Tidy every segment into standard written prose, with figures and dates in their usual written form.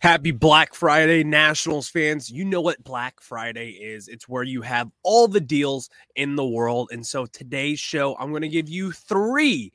Happy Black Friday, Nationals fans. You know what Black Friday is. It's where you have all the deals in the world. And so today's show, I'm going to give you three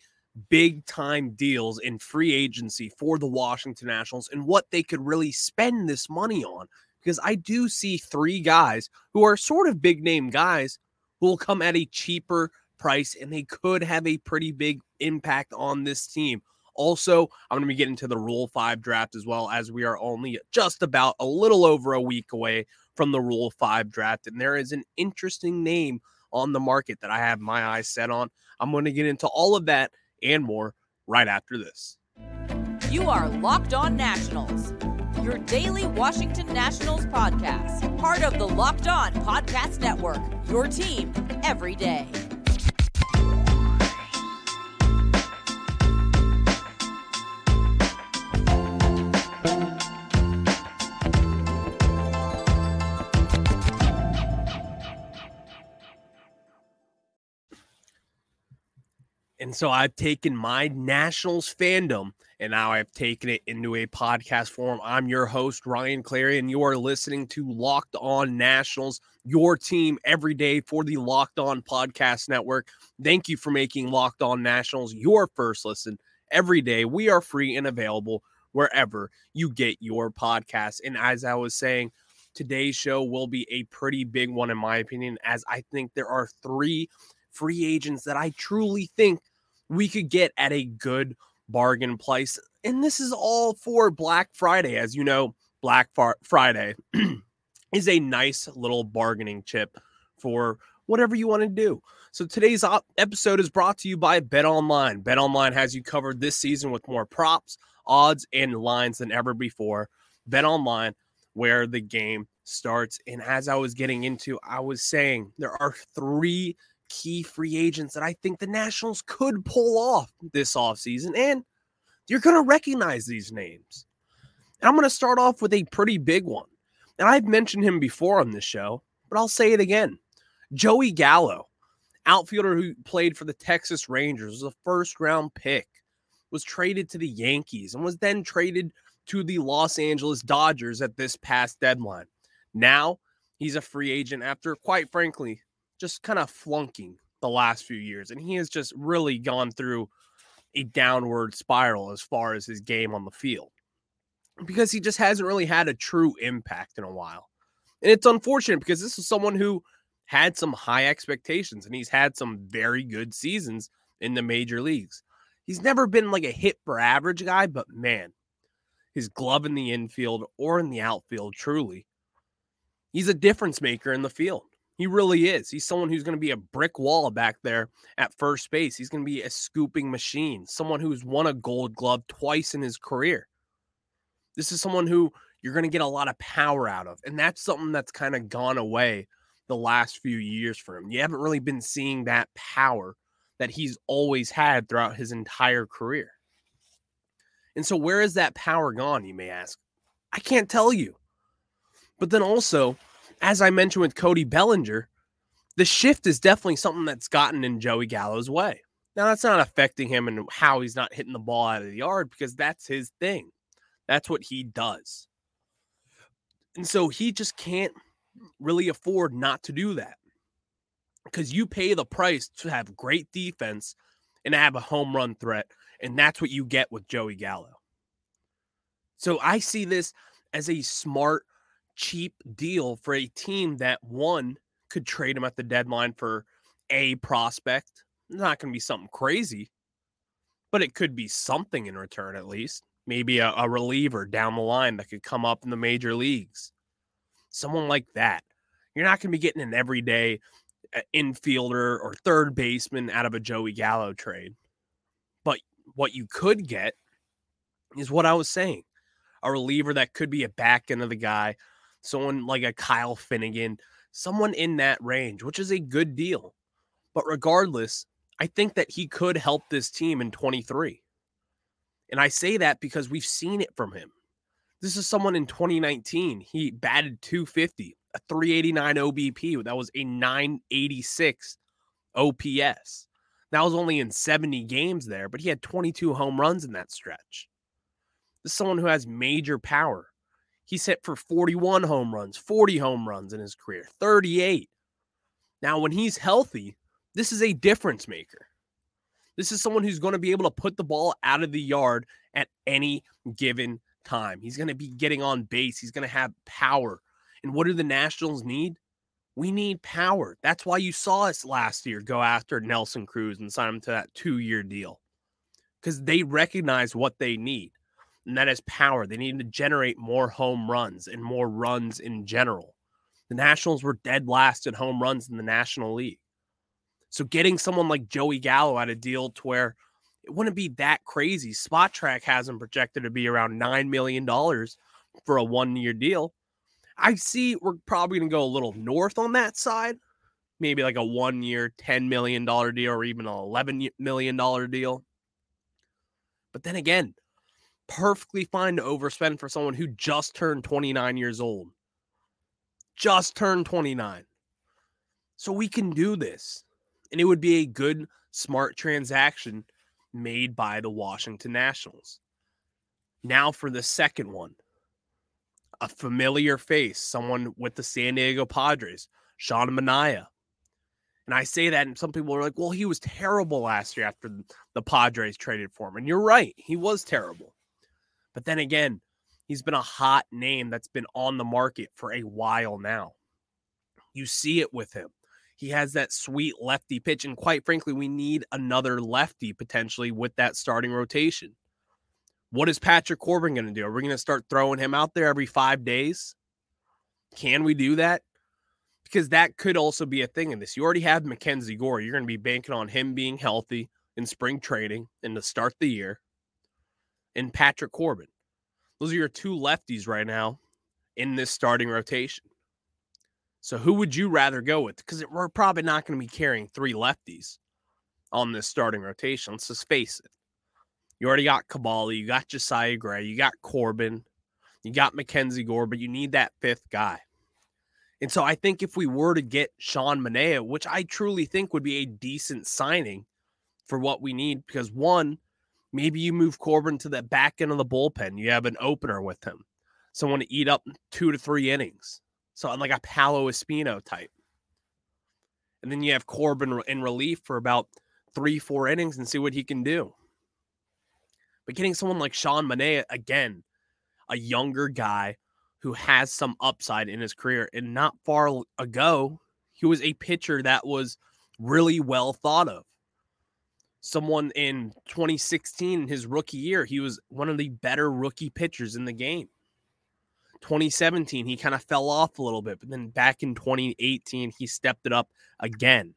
big-time deals in free agency for the Washington Nationals and what they could really spend this money on. Because I do see three guys who are sort of big-name guys who will come at a cheaper price, and they could have a pretty big impact on this team. Also, I'm going to be getting to the Rule 5 draft as well, as we are only just about a little over a week away from the Rule 5 draft. And there is an interesting name on the market that I have my eyes set on. I'm going to get into all of that and more right after this. You are Locked On Nationals, your daily Washington Nationals podcast, part of the Locked On Podcast Network, your team every day. And so I've taken my Nationals fandom and now I've taken it into a podcast form. I'm your host, Ryan Clary, and you are listening to Locked On Nationals, your team every day for the Locked On Podcast Network. Thank you for making Locked On Nationals your first listen every day. We are free and available wherever you get your podcasts. And as I was saying, today's show will be a pretty big one, in my opinion, as I think there are three free agents that I truly think we could get at a good bargain price. And this is all for Black Friday. As you know, Black Friday is a nice little bargaining chip for whatever you want to do. So today's episode is brought to you by BetOnline. BetOnline has you covered this season with more props, odds, and lines than ever before. BetOnline, where the game starts. And as I was getting into, I was saying there are three key free agents that I think the Nationals could pull off this offseason, and you're going to recognize these names. And I'm going to start off with a pretty big one, and I've mentioned him before on this show, but I'll say it again. Joey Gallo, outfielder who played for the Texas Rangers, was a first-round pick, was traded to the Yankees, and was then traded to the Los Angeles Dodgers at this past deadline. Now, he's a free agent after, quite frankly, just kind of flunking the last few years. And he has just really gone through a downward spiral as far as his game on the field, because he just hasn't really had a true impact in a while. And it's unfortunate because this is someone who had some high expectations, and he's had some very good seasons in the major leagues. He's never been like a hit for average guy, but man, his glove in the infield or in the outfield, truly, he's a difference maker in the field. He really is. He's someone who's going to be a brick wall back there at first base. He's going to be a scooping machine, someone who's won a Gold Glove twice in his career. This is someone who you're going to get a lot of power out of, and that's something that's kind of gone away the last few years for him. You haven't really been seeing that power that he's always had throughout his entire career. And so where is that power gone, you may ask? I can't tell you. But then also, as I mentioned with Cody Bellinger, the shift is definitely something that's gotten in Joey Gallo's way. Now, that's not affecting him and how he's not hitting the ball out of the yard, because that's his thing. That's what he does. And so he just can't really afford not to do that, because you pay the price to have great defense and have a home run threat, and that's what you get with Joey Gallo. So I see this as a smart, cheap deal for a team that, one, could trade him at the deadline for a prospect. It's not going to be something crazy, but it could be something in return, at least. Maybe a reliever down the line that could come up in the major leagues. Someone like that. You're not going to be getting an everyday infielder or third baseman out of a Joey Gallo trade. But what you could get is what I was saying. A reliever that could be a back end of the guy. Someone like a Kyle Finnegan, someone in that range, which is a good deal. But regardless, I think that he could help this team in 23. And I say that because we've seen it from him. This is someone in 2019. He batted .250, a .389 OBP. That was a .986 OPS. That was only in 70 games there, but he had 22 home runs in that stretch. This is someone who has major power. He's hit for 41 home runs, 40 home runs in his career, 38. Now, when he's healthy, this is a difference maker. This is someone who's going to be able to put the ball out of the yard at any given time. He's going to be getting on base. He's going to have power. And what do the Nationals need? We need power. That's why you saw us last year go after Nelson Cruz and sign him to that 2-year deal, because they recognize what they need, and that is power. They need to generate more home runs and more runs in general. The Nationals were dead last in home runs in the National League. So getting someone like Joey Gallo at a deal to where it wouldn't be that crazy. SpotTrack has him projected to be around $9 million for a 1-year deal. I see we're probably going to go a little north on that side, maybe like a 1-year, $10 million deal or even an $11 million deal. But then again, perfectly fine to overspend for someone who just turned 29 years old. Just turned 29. So we can do this. And it would be a good, smart transaction made by the Washington Nationals. Now for the second one. A familiar face, someone with the San Diego Padres, Sean Manaea. And I say that, and some people are like, well, he was terrible last year after the Padres traded for him. And you're right, he was terrible. But then again, he's been a hot name that's been on the market for a while now. You see it with him. He has that sweet lefty pitch, and quite frankly, we need another lefty potentially with that starting rotation. What is Patrick Corbin going to do? Are we going to start throwing him out there every 5 days? Can we do that? Because that could also be a thing in this. You already have Mackenzie Gore. You're going to be banking on him being healthy in spring training and to start the year. And Patrick Corbin. Those are your two lefties right now in this starting rotation. So who would you rather go with? Because we're probably not going to be carrying three lefties on this starting rotation. Let's just face it. You already got Caballi. You got Josiah Gray. You got Corbin. You got Mackenzie Gore, but you need that fifth guy. And so I think if we were to get Sean Manaea, which I truly think would be a decent signing for what we need, because one, maybe you move Corbin to the back end of the bullpen. You have an opener with him. Someone to eat up 2 to 3 innings. So I'm like a Paolo Espino type. And then you have Corbin in relief for about 3-4 innings and see what he can do. But getting someone like Sean Manaea, again, a younger guy who has some upside in his career. And not far ago, he was a pitcher that was really well thought of. Someone in 2016, his rookie year, he was one of the better rookie pitchers in the game. 2017, he kind of fell off a little bit, but then back in 2018, he stepped it up again.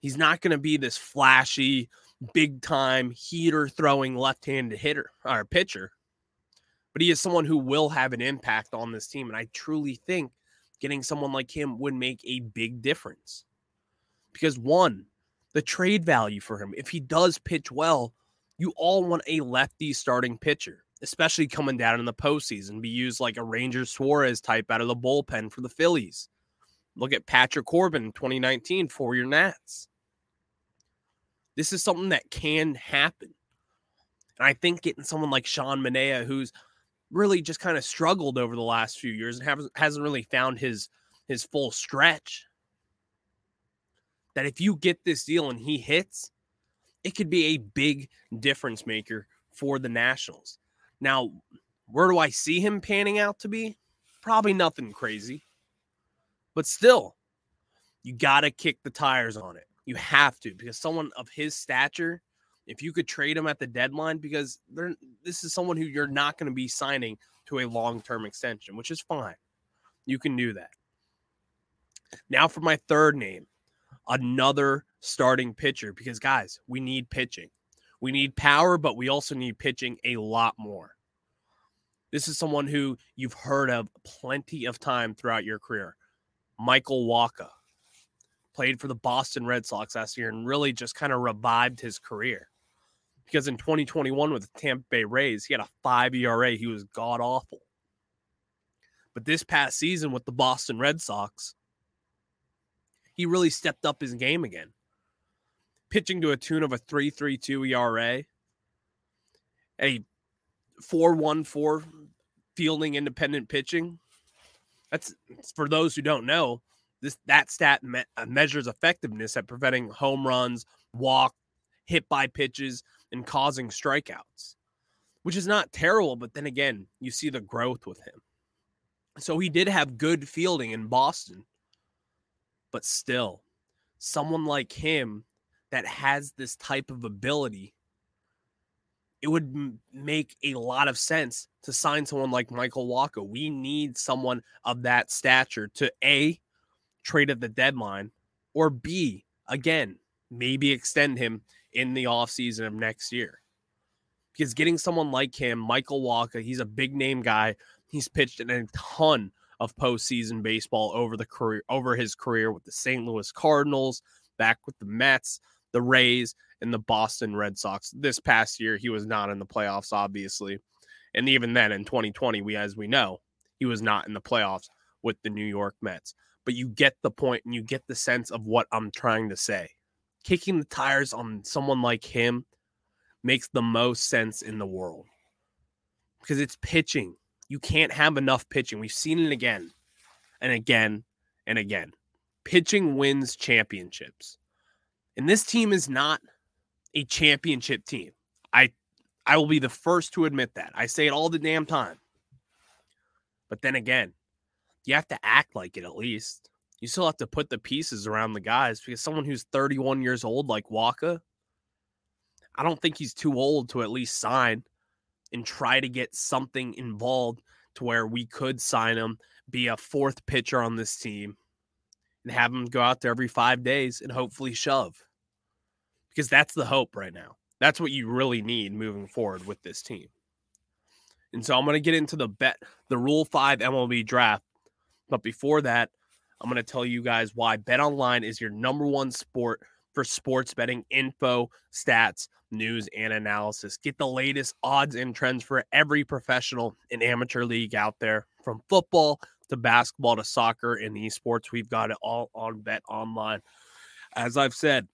He's not going to be this flashy, big-time, heater-throwing left-handed hitter or pitcher, but he is someone who will have an impact on this team, and I truly think getting someone like him would make a big difference. Because one, the trade value for him, if he does pitch well, you all want a lefty starting pitcher, especially coming down in the postseason, be used like a Ranger Suarez type out of the bullpen for the Phillies. Look at Patrick Corbin in 2019 for your Nats. This is something that can happen. And I think getting someone like Sean Manaea, who's really just kind of struggled over the last few years and hasn't really found his full stretch, that if you get this deal and he hits, it could be a big difference maker for the Nationals. Now, where do I see him panning out to be? Probably nothing crazy. But still, you got to kick the tires on it. You have to, because someone of his stature, if you could trade him at the deadline, because this is someone who you're not going to be signing to a long-term extension, which is fine. You can do that. Now for my third name, another starting pitcher, because, guys, we need pitching. We need power, but we also need pitching a lot more. This is someone who you've heard of plenty of time throughout your career. Michael Wacha played for the Boston Red Sox last year and really just kind of revived his career. Because in 2021 with the Tampa Bay Rays, he had a 5 ERA. He was god-awful. But this past season with the Boston Red Sox, he really stepped up his game again. Pitching to a tune of a 3.32 ERA, a 4.14 fielding independent pitching. That's, for those who don't know, that stat measures effectiveness at preventing home runs, walk, hit by pitches, and causing strikeouts, which is not terrible. But then again, you see the growth with him. So he did have good fielding in Boston, but still, someone like him that has this type of ability, it would make a lot of sense to sign someone like Michael Wacha. We need someone of that stature to A, trade at the deadline, or B, again, maybe extend him in the offseason of next year. Because getting someone like him, Michael Wacha, he's a big name guy. He's pitched in a ton of postseason baseball over his career with the St. Louis Cardinals, back with the Mets, the Rays, and the Boston Red Sox. This past year, he was not in the playoffs, obviously. And even then, in 2020, as we know, he was not in the playoffs with the New York Mets. But you get the point and you get the sense of what I'm trying to say. Kicking the tires on someone like him makes the most sense in the world because it's pitching. You can't have enough pitching. We've seen it again and again and again. Pitching wins championships. And this team is not a championship team. I will be the first to admit that. I say it all the damn time. But then again, you have to act like it at least. You still have to put the pieces around the guys because someone who's 31 years old like Wacha, I don't think he's too old to at least sign and try to get something involved to where we could sign him, be a fourth pitcher on this team, and have him go out there every 5 days and hopefully shove. Because that's the hope right now. That's what you really need moving forward with this team. And so I'm going to get into the Rule 5 MLB draft. But before that, I'm going to tell you guys why BetOnline is your number one sport for sports betting info, stats, news, and analysis. Get the latest odds and trends for every professional and amateur league out there. From football to basketball to soccer and esports, we've got it all on BetOnline. As I've said,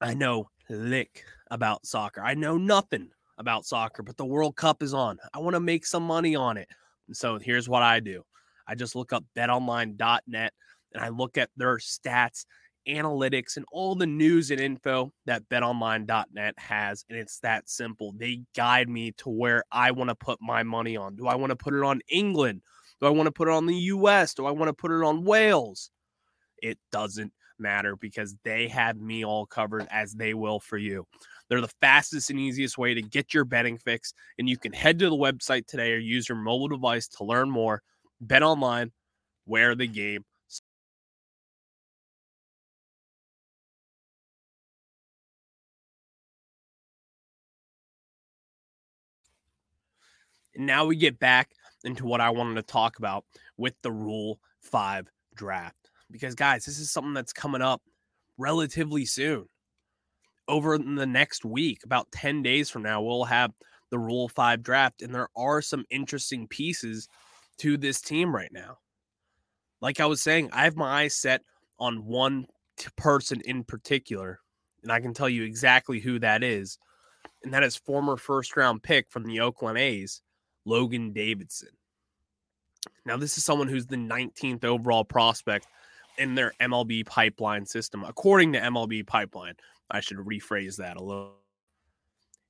I know lick about soccer. I know nothing about soccer, but the World Cup is on. I want to make some money on it. And so here's what I do. I just look up betonline.net and I look at their stats, analytics, and all the news and info that betonline.net has. And it's that simple. They guide me to where I want to put my money on. Do I want to put it on England? Do I want to put it on the U.S.? Do I want to put it on Wales? It doesn't matter because they have me all covered, as they will for you. They're the fastest and easiest way to get your betting fix. And you can head to the website today or use your mobile device to learn more. BetOnline, where the game. And now we get back into what I wanted to talk about with the Rule 5 draft. Because, guys, this is something that's coming up relatively soon. Over in the next week, about 10 days from now, we'll have the Rule 5 draft. And there are some interesting pieces to this team right now. Like I was saying, I have my eyes set on one person in particular, and I can tell you exactly who that is, and that is former first-round pick from the Oakland A's, Logan Davidson. Now, this is someone who's the 19th overall prospect in their MLB pipeline system, according to MLB pipeline. I should rephrase that a little.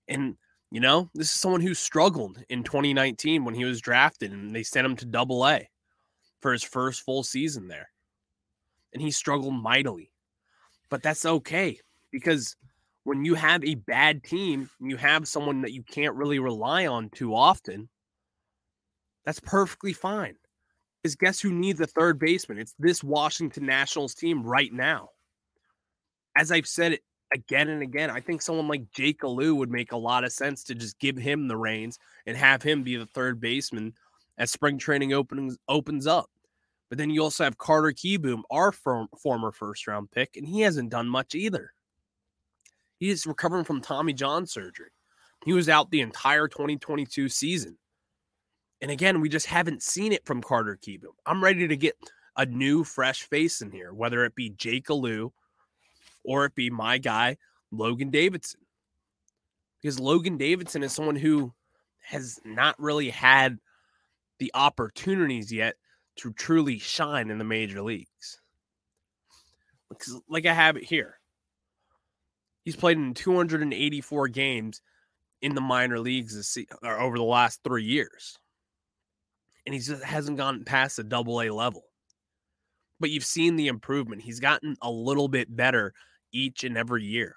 And you know, this is someone who struggled in 2019 when he was drafted, and they sent him to Double-A for his first full season there. And he struggled mightily. But that's okay, because when you have a bad team, and you have someone that you can't really rely on too often, that's perfectly fine. Because guess who needs a third baseman? It's this Washington Nationals team right now. As I've said it again and again, I think someone like Jake Alou would make a lot of sense to just give him the reins and have him be the third baseman as spring training opens up. But then you also have Carter Kieboom, our former first-round pick, and he hasn't done much either. He is recovering from Tommy John surgery. He was out the entire 2022 season. And again, we just haven't seen it from Carter Kieboom. I'm ready to get a new, fresh face in here, whether it be Jake Alou or it be my guy, Logan Davidson. Because Logan Davidson is someone who has not really had the opportunities yet to truly shine in the major leagues. Like I have it here. He's played in 284 games in the minor leagues over the last 3 years. And he just hasn't gotten past the Double-A level. But you've seen the improvement. He's gotten a little bit better each and every year.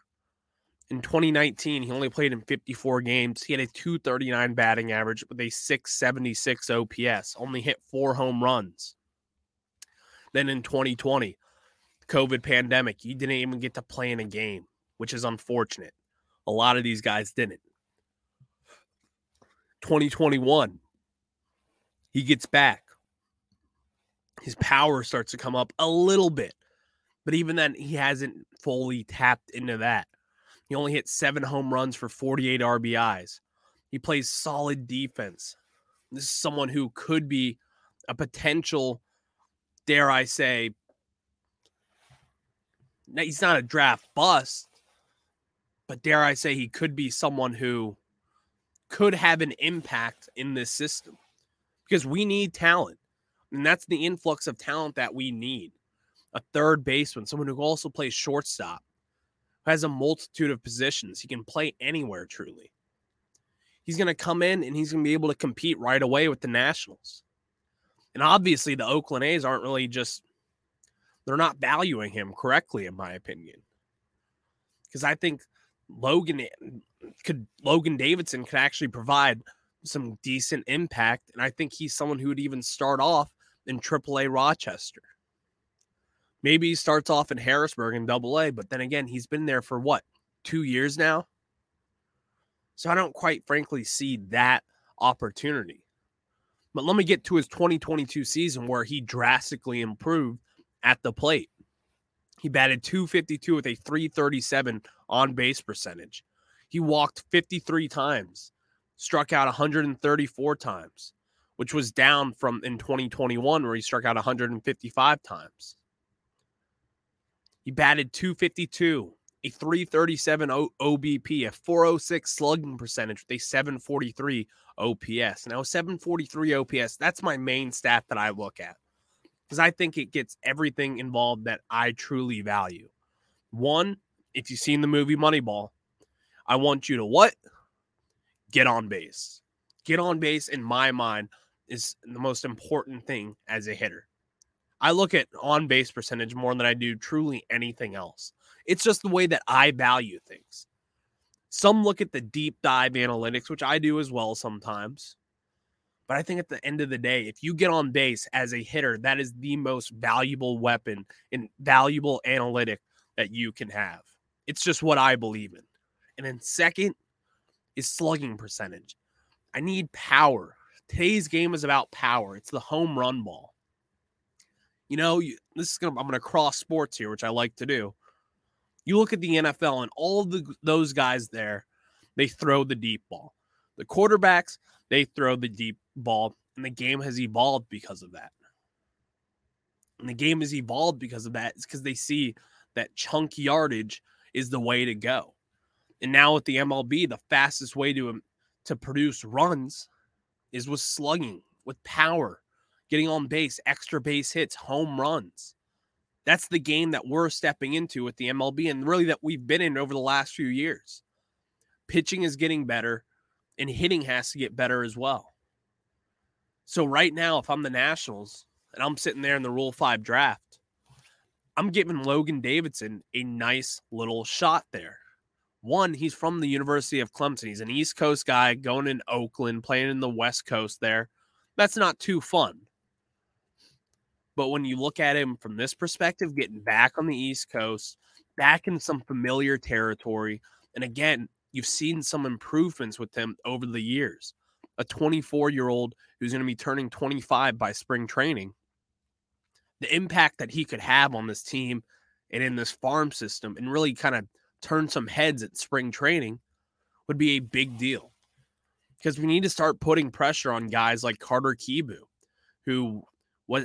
In 2019, he only played in 54 games. He had a 239 batting average with a 676 OPS. Only hit 4 home runs. Then in 2020, the COVID pandemic, he didn't even get to play in a game, which is unfortunate. A lot of these guys didn't. 2021, he gets back. His power starts to come up a little bit. But even then, he hasn't fully tapped into that. He only hit 7 home runs for 48 RBIs. He plays solid defense. This is someone who could be a potential, dare I say, he's not a draft bust, but dare I say he could be someone who could have an impact in this system. Because we need talent. And that's the influx of talent that we need. A third baseman, someone who also plays shortstop, who has a multitude of positions. He can play anywhere, truly. He's going to come in and he's going to be able to compete right away with the Nationals. And obviously the Oakland A's aren't really just, they're not valuing him correctly, in my opinion. Because I think Logan Davidson could actually provide some decent impact. And I think he's someone who would even start off in AAA Rochester. Maybe he starts off in Harrisburg in AA, but then again, he's been there for what, 2 years now? So I don't quite frankly see that opportunity. But let me get to his 2022 season where he drastically improved at the plate. He batted .252 with a .337 on-base percentage. He walked 53 times, struck out 134 times, which was down from in 2021 where he struck out 155 times. He batted .252, a .337 OBP, a .406 slugging percentage with a .743 OPS. Now, a .743 OPS, that's my main stat that I look at because I think it gets everything involved that I truly value. One, if you've seen the movie Moneyball, I want you to what? Get on base. Get on base, in my mind, is the most important thing as a hitter. I look at on-base percentage more than I do truly anything else. It's just the way that I value things. Some look at the deep dive analytics, which I do as well sometimes. But I think at the end of the day, if you get on base as a hitter, that is the most valuable weapon and valuable analytic that you can have. It's just what I believe in. And then second is slugging percentage. I need power. Today's game is about power. It's the home run ball. You know, I'm going to cross sports here, which I like to do. You look at the NFL and all those guys there, they throw the deep ball. The quarterbacks, they throw the deep ball, and the game has evolved because of that. And the game has evolved because of that. It's because they see that chunk yardage is the way to go. And now with the MLB, the fastest way to produce runs is with slugging, with power. Getting on base, extra base hits, home runs. That's the game that we're stepping into with the MLB and really that we've been in over the last few years. Pitching is getting better and hitting has to get better as well. So right now, if I'm the Nationals and I'm sitting there in the Rule 5 draft, I'm giving Logan Davidson a nice little shot there. One, he's from the University of Clemson. He's an East Coast guy going in Oakland, playing in the West Coast there. That's not too fun. But when you look at him from this perspective, getting back on the East Coast, back in some familiar territory, and again, you've seen some improvements with him over the years. A 24-year-old who's going to be turning 25 by spring training, the impact that he could have on this team and in this farm system and really kind of turn some heads at spring training would be a big deal. Because we need to start putting pressure on guys like Carter Kieboom, who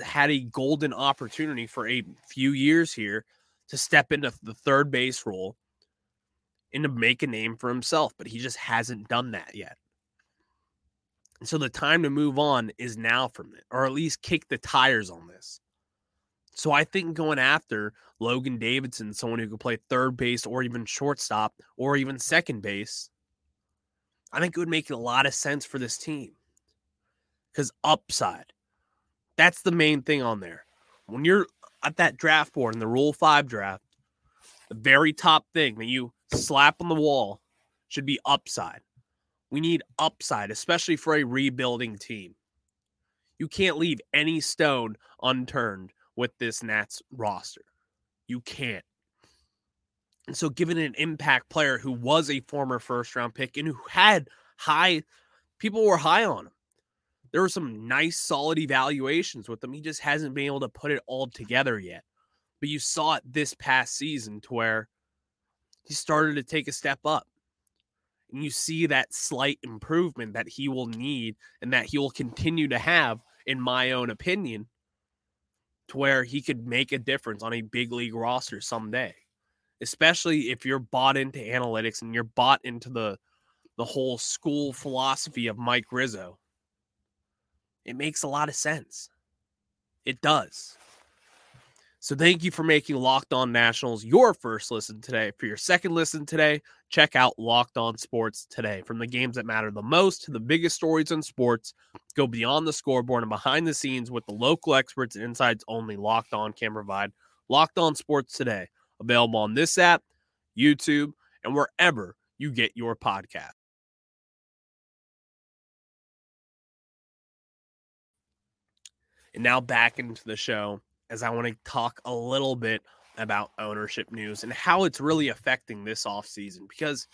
had a golden opportunity for a few years here to step into the third base role and to make a name for himself, but he just hasn't done that yet. So the time to move on is now from it, or at least kick the tires on this. So I think going after Logan Davidson, someone who could play third base or even shortstop or even second base, I think it would make a lot of sense for this team. Because upside, that's the main thing on there. When you're at that draft board in the Rule 5 draft, the very top thing that you slap on the wall should be upside. We need upside, especially for a rebuilding team. You can't leave any stone unturned with this Nats roster. You can't. And so given an impact player who was a former first-round pick and who had high, people were high on him. There were some nice, solid evaluations with him. He just hasn't been able to put it all together yet. But you saw it this past season to where he started to take a step up. And you see that slight improvement that he will need and that he will continue to have, in my own opinion, to where he could make a difference on a big league roster someday, especially if you're bought into analytics and you're bought into the whole school philosophy of Mike Rizzo. It makes a lot of sense. It does. So thank you for making Locked On Nationals your first listen today. For your second listen today, check out Locked On Sports Today. From the games that matter the most to the biggest stories in sports, go beyond the scoreboard and behind the scenes with the local experts and insights only Locked On can provide. Locked On Sports Today, available on this app, YouTube, and wherever you get your podcast. And now back into the show, as I want to talk a little bit about ownership news and how it's really affecting this offseason. Because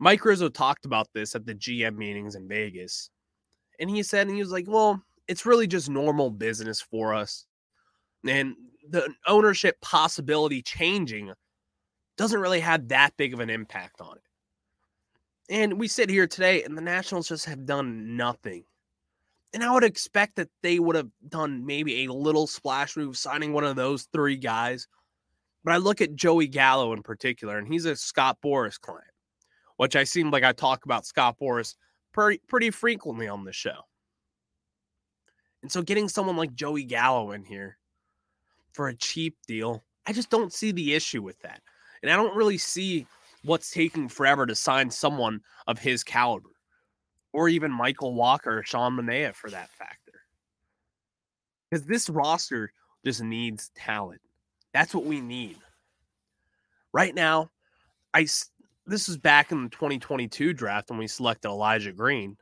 Mike Rizzo talked about this at the GM meetings in Vegas. And he said, and he was like, well, it's really just normal business for us. And the ownership possibility changing doesn't really have that big of an impact on it. And we sit here today and the Nationals just have done nothing. And I would expect that they would have done maybe a little splash move, signing one of those three guys. But I look at Joey Gallo in particular, and he's a Scott Boras client, which I seem like I talk about Scott Boras pretty frequently on the show. And so getting someone like Joey Gallo in here for a cheap deal, I just don't see the issue with that. And I don't really see what's taking forever to sign someone of his caliber. Or even Michael Wacha or Sean Manaea for that factor. Because this roster just needs talent. That's what we need. Right now, this is back in the 2022 draft when we selected Elijah Green.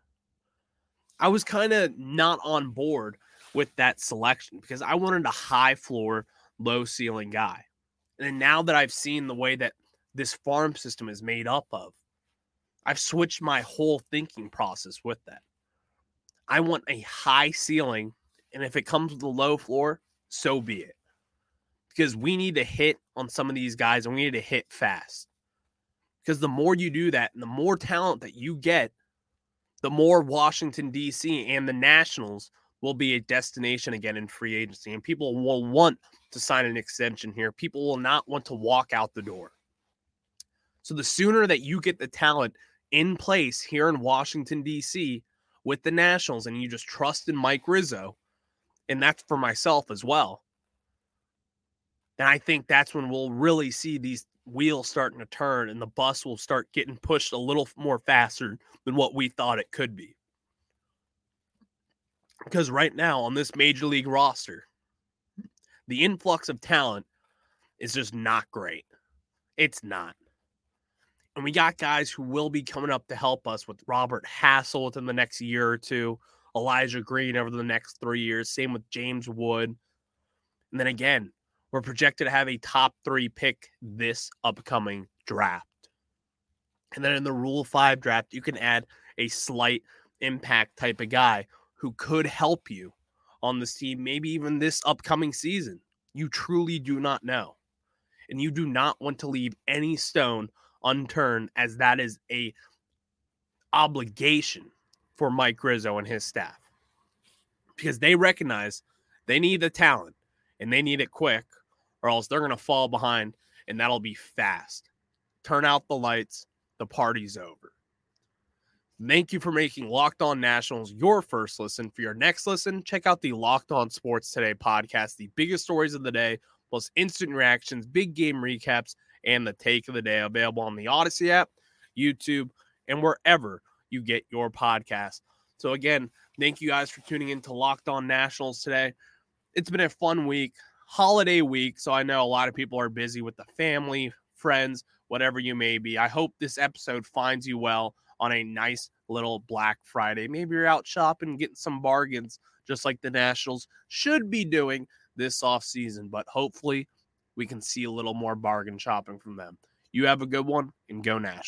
I was kind of not on board with that selection because I wanted a high floor, low ceiling guy. And then now that I've seen the way that this farm system is made up of, I've switched my whole thinking process with that. I want a high ceiling, and if it comes with a low floor, so be it. Because we need to hit on some of these guys, and we need to hit fast. Because the more you do that, and the more talent that you get, the more Washington, D.C. and the Nationals will be a destination again in free agency. And people will want to sign an extension here. People will not want to walk out the door. So the sooner that you get the talent in place here in Washington, D.C. with the Nationals, and you just trust in Mike Rizzo, and that's for myself as well, then I think that's when we'll really see these wheels starting to turn and the bus will start getting pushed a little more faster than what we thought it could be. Because right now on this major league roster, the influx of talent is just not great. It's not. And we got guys who will be coming up to help us with Robert Hassel within the next year or two, Elijah Green over the next 3 years, same with James Wood. And then again, we're projected to have a top 3 pick this upcoming draft. And then in the Rule 5 draft, you can add a slight impact type of guy who could help you on this team, maybe even this upcoming season. You truly do not know. And you do not want to leave any stone unturned, as that is a obligation for Mike Rizzo and his staff, because they recognize they need the talent and they need it quick, or else they're going to fall behind, and that'll be fast. Turn out the lights. The party's over. Thank you for making Locked On Nationals your first listen. For your next listen, check out the Locked On Sports Today podcast, the biggest stories of the day, plus instant reactions, big game recaps, and the take of the day, available on the Odyssey app, YouTube, and wherever you get your podcast. So again, thank you guys for tuning in to Locked On Nationals today. It's been a fun week, holiday week, so I know a lot of people are busy with the family, friends, whatever you may be. I hope this episode finds you well on a nice little Black Friday. Maybe you're out shopping, getting some bargains, just like the Nationals should be doing this offseason, but hopefully we can see a little more bargain shopping from them. You have a good one, and go Nationals.